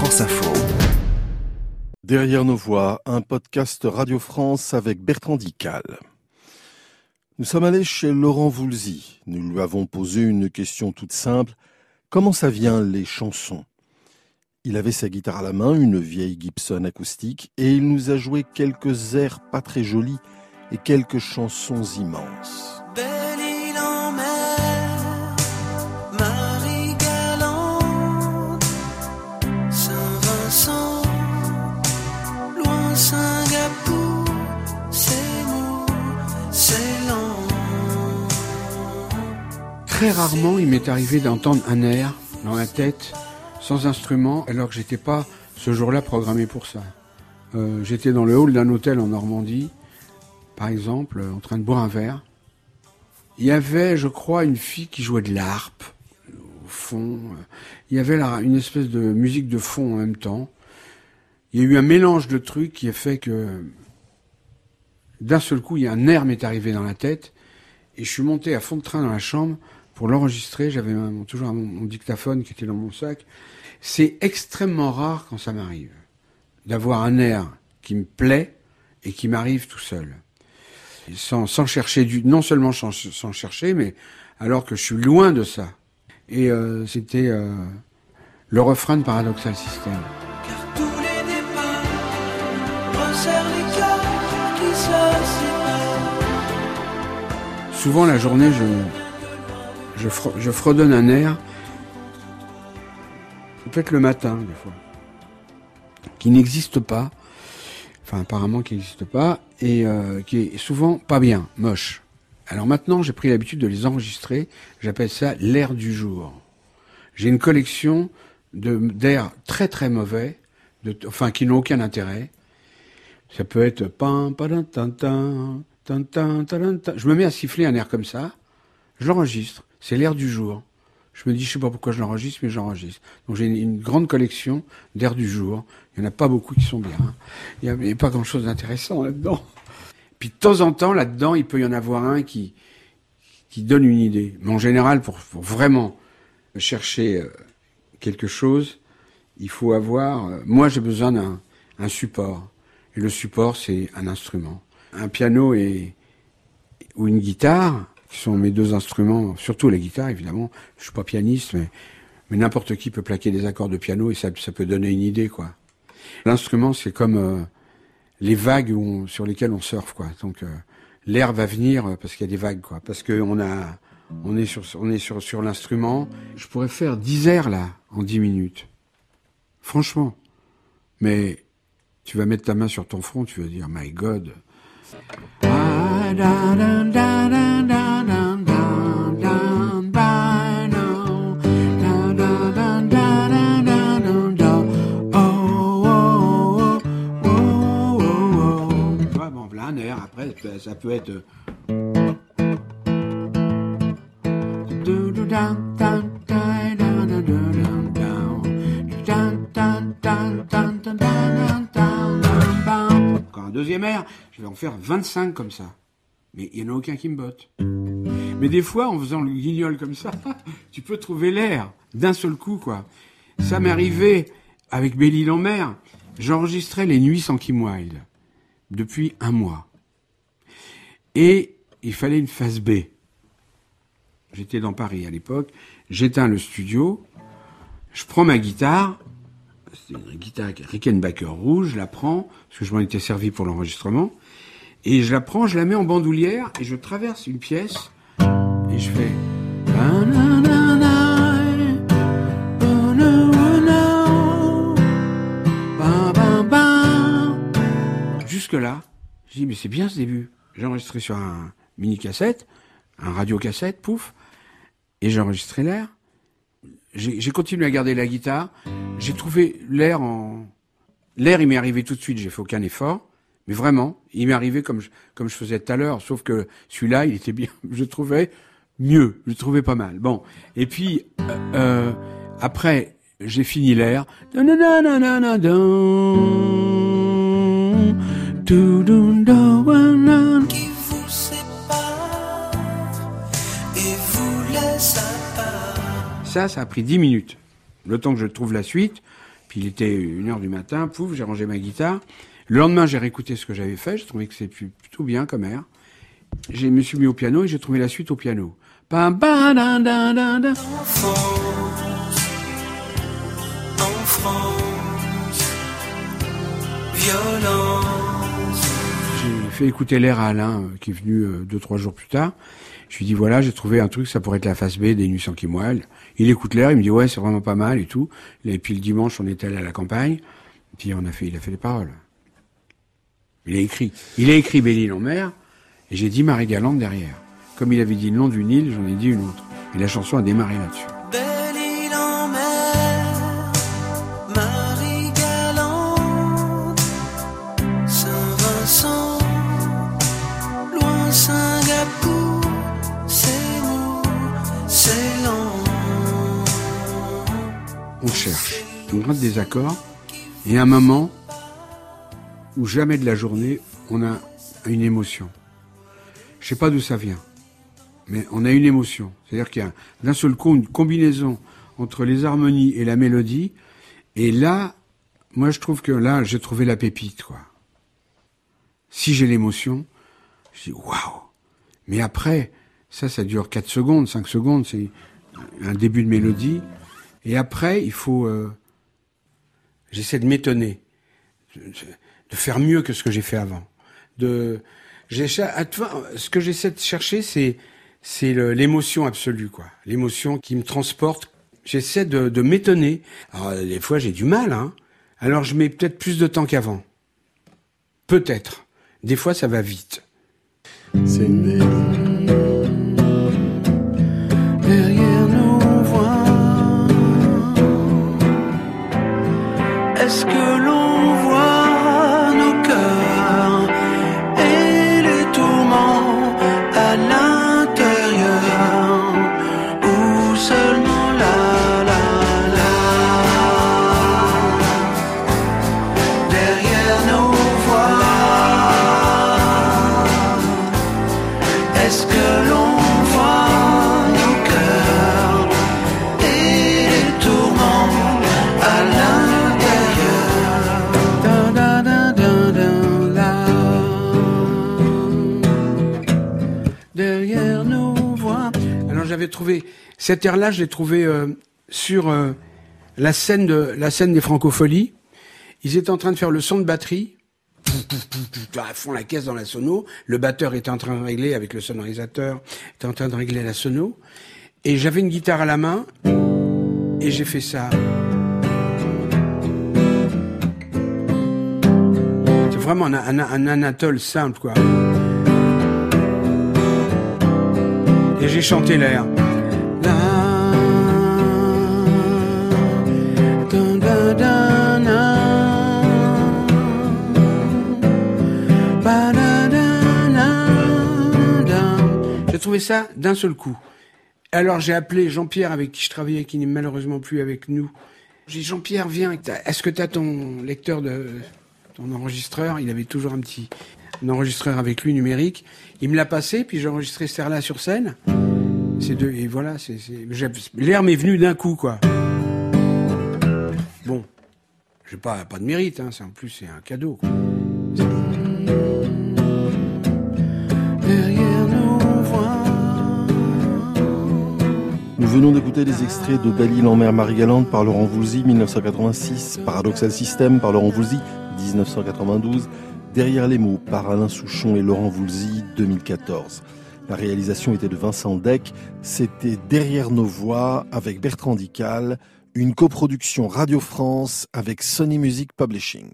France Info. Derrière nos voix, un podcast Radio France avec Bertrand Dical. Nous sommes allés chez Laurent Voulzy. Nous lui avons posé une question toute simple. Comment ça vient, les chansons ? Il avait sa guitare à la main, une vieille Gibson acoustique, et il nous a joué quelques airs pas très jolis et quelques chansons immenses. Belle-Île-en-Mer, Marie-Galante, Saint-Vincent, loin Singapour, c'est mou, c'est lent. Très rarement, il m'est arrivé d'entendre un air dans la tête sans instrument, alors que j'étais pas ce jour-là programmé pour ça. J'étais dans le hall d'un hôtel en Normandie, par exemple, en train de boire un verre. Il y avait, je crois, une fille qui jouait de l'harpe, au fond. Il y avait une espèce de musique de fond en même temps. Il y a eu un mélange de trucs qui a fait que, d'un seul coup, il y a un air m'est arrivé dans la tête, et je suis monté à fond de train dans la chambre pour l'enregistrer. J'avais toujours mon dictaphone qui était dans mon sac. C'est extrêmement rare quand ça m'arrive d'avoir un air qui me plaît et qui m'arrive tout seul. Et sans chercher non seulement sans chercher, mais alors que je suis loin de ça. Et c'était le refrain de Paradoxal Système. Car tous les départs resserrent les cœurs qui se séparent. Souvent la journée, je fredonne un air, peut-être le matin, des fois, qui n'existe pas, enfin apparemment qui n'existe pas, et qui est souvent pas bien, moche. Alors maintenant, j'ai pris l'habitude de les enregistrer, j'appelle ça l'air du jour. J'ai une collection d'airs très très mauvais, enfin qui n'ont aucun intérêt. Ça peut être... Je me mets à siffler un air comme ça, je l'enregistre. C'est l'air du jour. Je me dis, je sais pas pourquoi je l'enregistre, mais j'enregistre. Donc j'ai une grande collection d'airs du jour. Il y en a pas beaucoup qui sont bien. Hein. Il y a pas grand-chose d'intéressant là-dedans. Puis de temps en temps, là-dedans, il peut y en avoir un qui donne une idée. Mais en général, pour vraiment chercher quelque chose, il faut avoir... moi, j'ai besoin d'un support. Et le support, c'est un instrument. Un piano ou une guitare... qui sont mes deux instruments, surtout la guitare, évidemment. Je suis pas pianiste, mais n'importe qui peut plaquer des accords de piano et ça peut donner une idée, quoi. L'instrument, c'est comme les vagues sur lesquelles on surfe, quoi. Donc l'air va venir parce qu'il y a des vagues, quoi. Parce que on est sur l'instrument. Je pourrais faire 10 airs là en 10 minutes, franchement. Mais tu vas mettre ta main sur ton front, tu vas dire My God. Bon, voilà un air. Après, ça peut être... Encore un deuxième air, je vais en faire 25 comme ça. Mais il n'y en a aucun qui me botte. Mais des fois, en faisant le guignol comme ça, tu peux trouver l'air d'un seul coup, quoi. Ça m'est arrivé avec Belle-Île-en-Mer. J'enregistrais les nuits sans Kim Wilde depuis un mois. Et il fallait une phase B. J'étais dans Paris à l'époque. J'éteins le studio. Je prends ma guitare. C'est une guitare Rickenbacker rouge. Je la prends parce que je m'en étais servi pour l'enregistrement. Et je la prends, je la mets en bandoulière, et je traverse une pièce, et je fais... Jusque-là, je dis, mais c'est bien ce début. J'ai enregistré sur un mini-cassette, un radio-cassette, pouf, et j'ai enregistré l'air. J'ai continué à garder la guitare, j'ai trouvé l'air en... L'air, il m'est arrivé tout de suite, j'ai fait aucun effort. Mais vraiment, il m'est arrivé comme je faisais tout à l'heure, sauf que celui-là, il était bien, je trouvais mieux, je trouvais pas mal. Bon, et puis après, j'ai fini l'air. Qui vous sépare et vous laisse à part. Ça a pris 10 minutes. Le temps que je trouve la suite, Puis il était 1h du matin, pouf, j'ai rangé ma guitare. Le lendemain, j'ai réécouté ce que j'avais fait, j'ai trouvé que c'est plutôt bien comme air. Je me suis mis au piano et j'ai trouvé la suite au piano. Pam, pam, dan, dan, dan, dan. Enfance, violence. J'ai fait écouter l'air à Alain, qui est venu 2-3 jours plus tard. Je lui dis, voilà, j'ai trouvé un truc, ça pourrait être la face B des Nuits sans Kim Wilde. Il écoute l'air, il me dit, ouais, c'est vraiment pas mal et tout. Et puis le dimanche, on est allé à la campagne, et puis il a fait les paroles. Il a écrit Belle-Île-en-Mer, et j'ai dit Marie-Galante derrière. Comme il avait dit le nom d'une île, j'en ai dit une autre. Et la chanson a démarré là-dessus. On cherche, on gratte des accords, et à un moment où jamais de la journée, on a une émotion. Je sais pas d'où ça vient, mais on a une émotion. C'est-à-dire qu'il y a d'un seul coup une combinaison entre les harmonies et la mélodie, et là, moi je trouve que là, j'ai trouvé la pépite, quoi. Si j'ai l'émotion, je dis waouh! Mais après, ça dure 4 secondes, 5 secondes, c'est un début de mélodie. Et après, il faut... j'essaie de m'étonner, de faire mieux que ce que j'ai fait avant. Ce que j'essaie de chercher, c'est l'émotion absolue, quoi. L'émotion qui me transporte. J'essaie de m'étonner. Alors, des fois, j'ai du mal, hein. Alors, je mets peut-être plus de temps qu'avant. Peut-être. Des fois, ça va vite. C'est Est-ce que l'on voit nos cœurs et les tourments à l'intérieur ou seulement derrière nos voix? Est-ce que l'on voit nos cœurs et les tourments à l'intérieur? J'avais trouvé cet air-là, je l'ai trouvé sur la scène des Francofolies. Ils étaient en train de faire le son de batterie, à fond la caisse dans la sono. Le batteur était en train de régler avec le sonorisateur, était en train de régler la sono. Et j'avais une guitare à la main et j'ai fait ça. C'est vraiment un anatole simple, quoi. Et j'ai chanté l'air. J'ai trouvé ça d'un seul coup. Alors j'ai appelé Jean-Pierre, avec qui je travaillais, qui n'est malheureusement plus avec nous. J'ai dit, Jean-Pierre, viens, est-ce que t'as ton lecteur ton enregistreur? Il avait toujours un enregistreur avec lui, numérique. Il me l'a passé, puis j'ai enregistré cet air-là sur scène. Et voilà, l'air m'est venu d'un coup, quoi. Bon, j'ai pas de mérite, hein. En plus, c'est un cadeau, quoi. Nous venons d'écouter les extraits de Belle-Île-en-Mer, Marie-Galante par Laurent Voulzy, 1986, Paradoxal Système par Laurent Voulzy, 1992. Derrière les mots par Alain Souchon et Laurent Voulzy, 2014. La réalisation était de Vincent Deck. C'était Derrière nos voix avec Bertrand Dical, une coproduction Radio France avec Sony Music Publishing.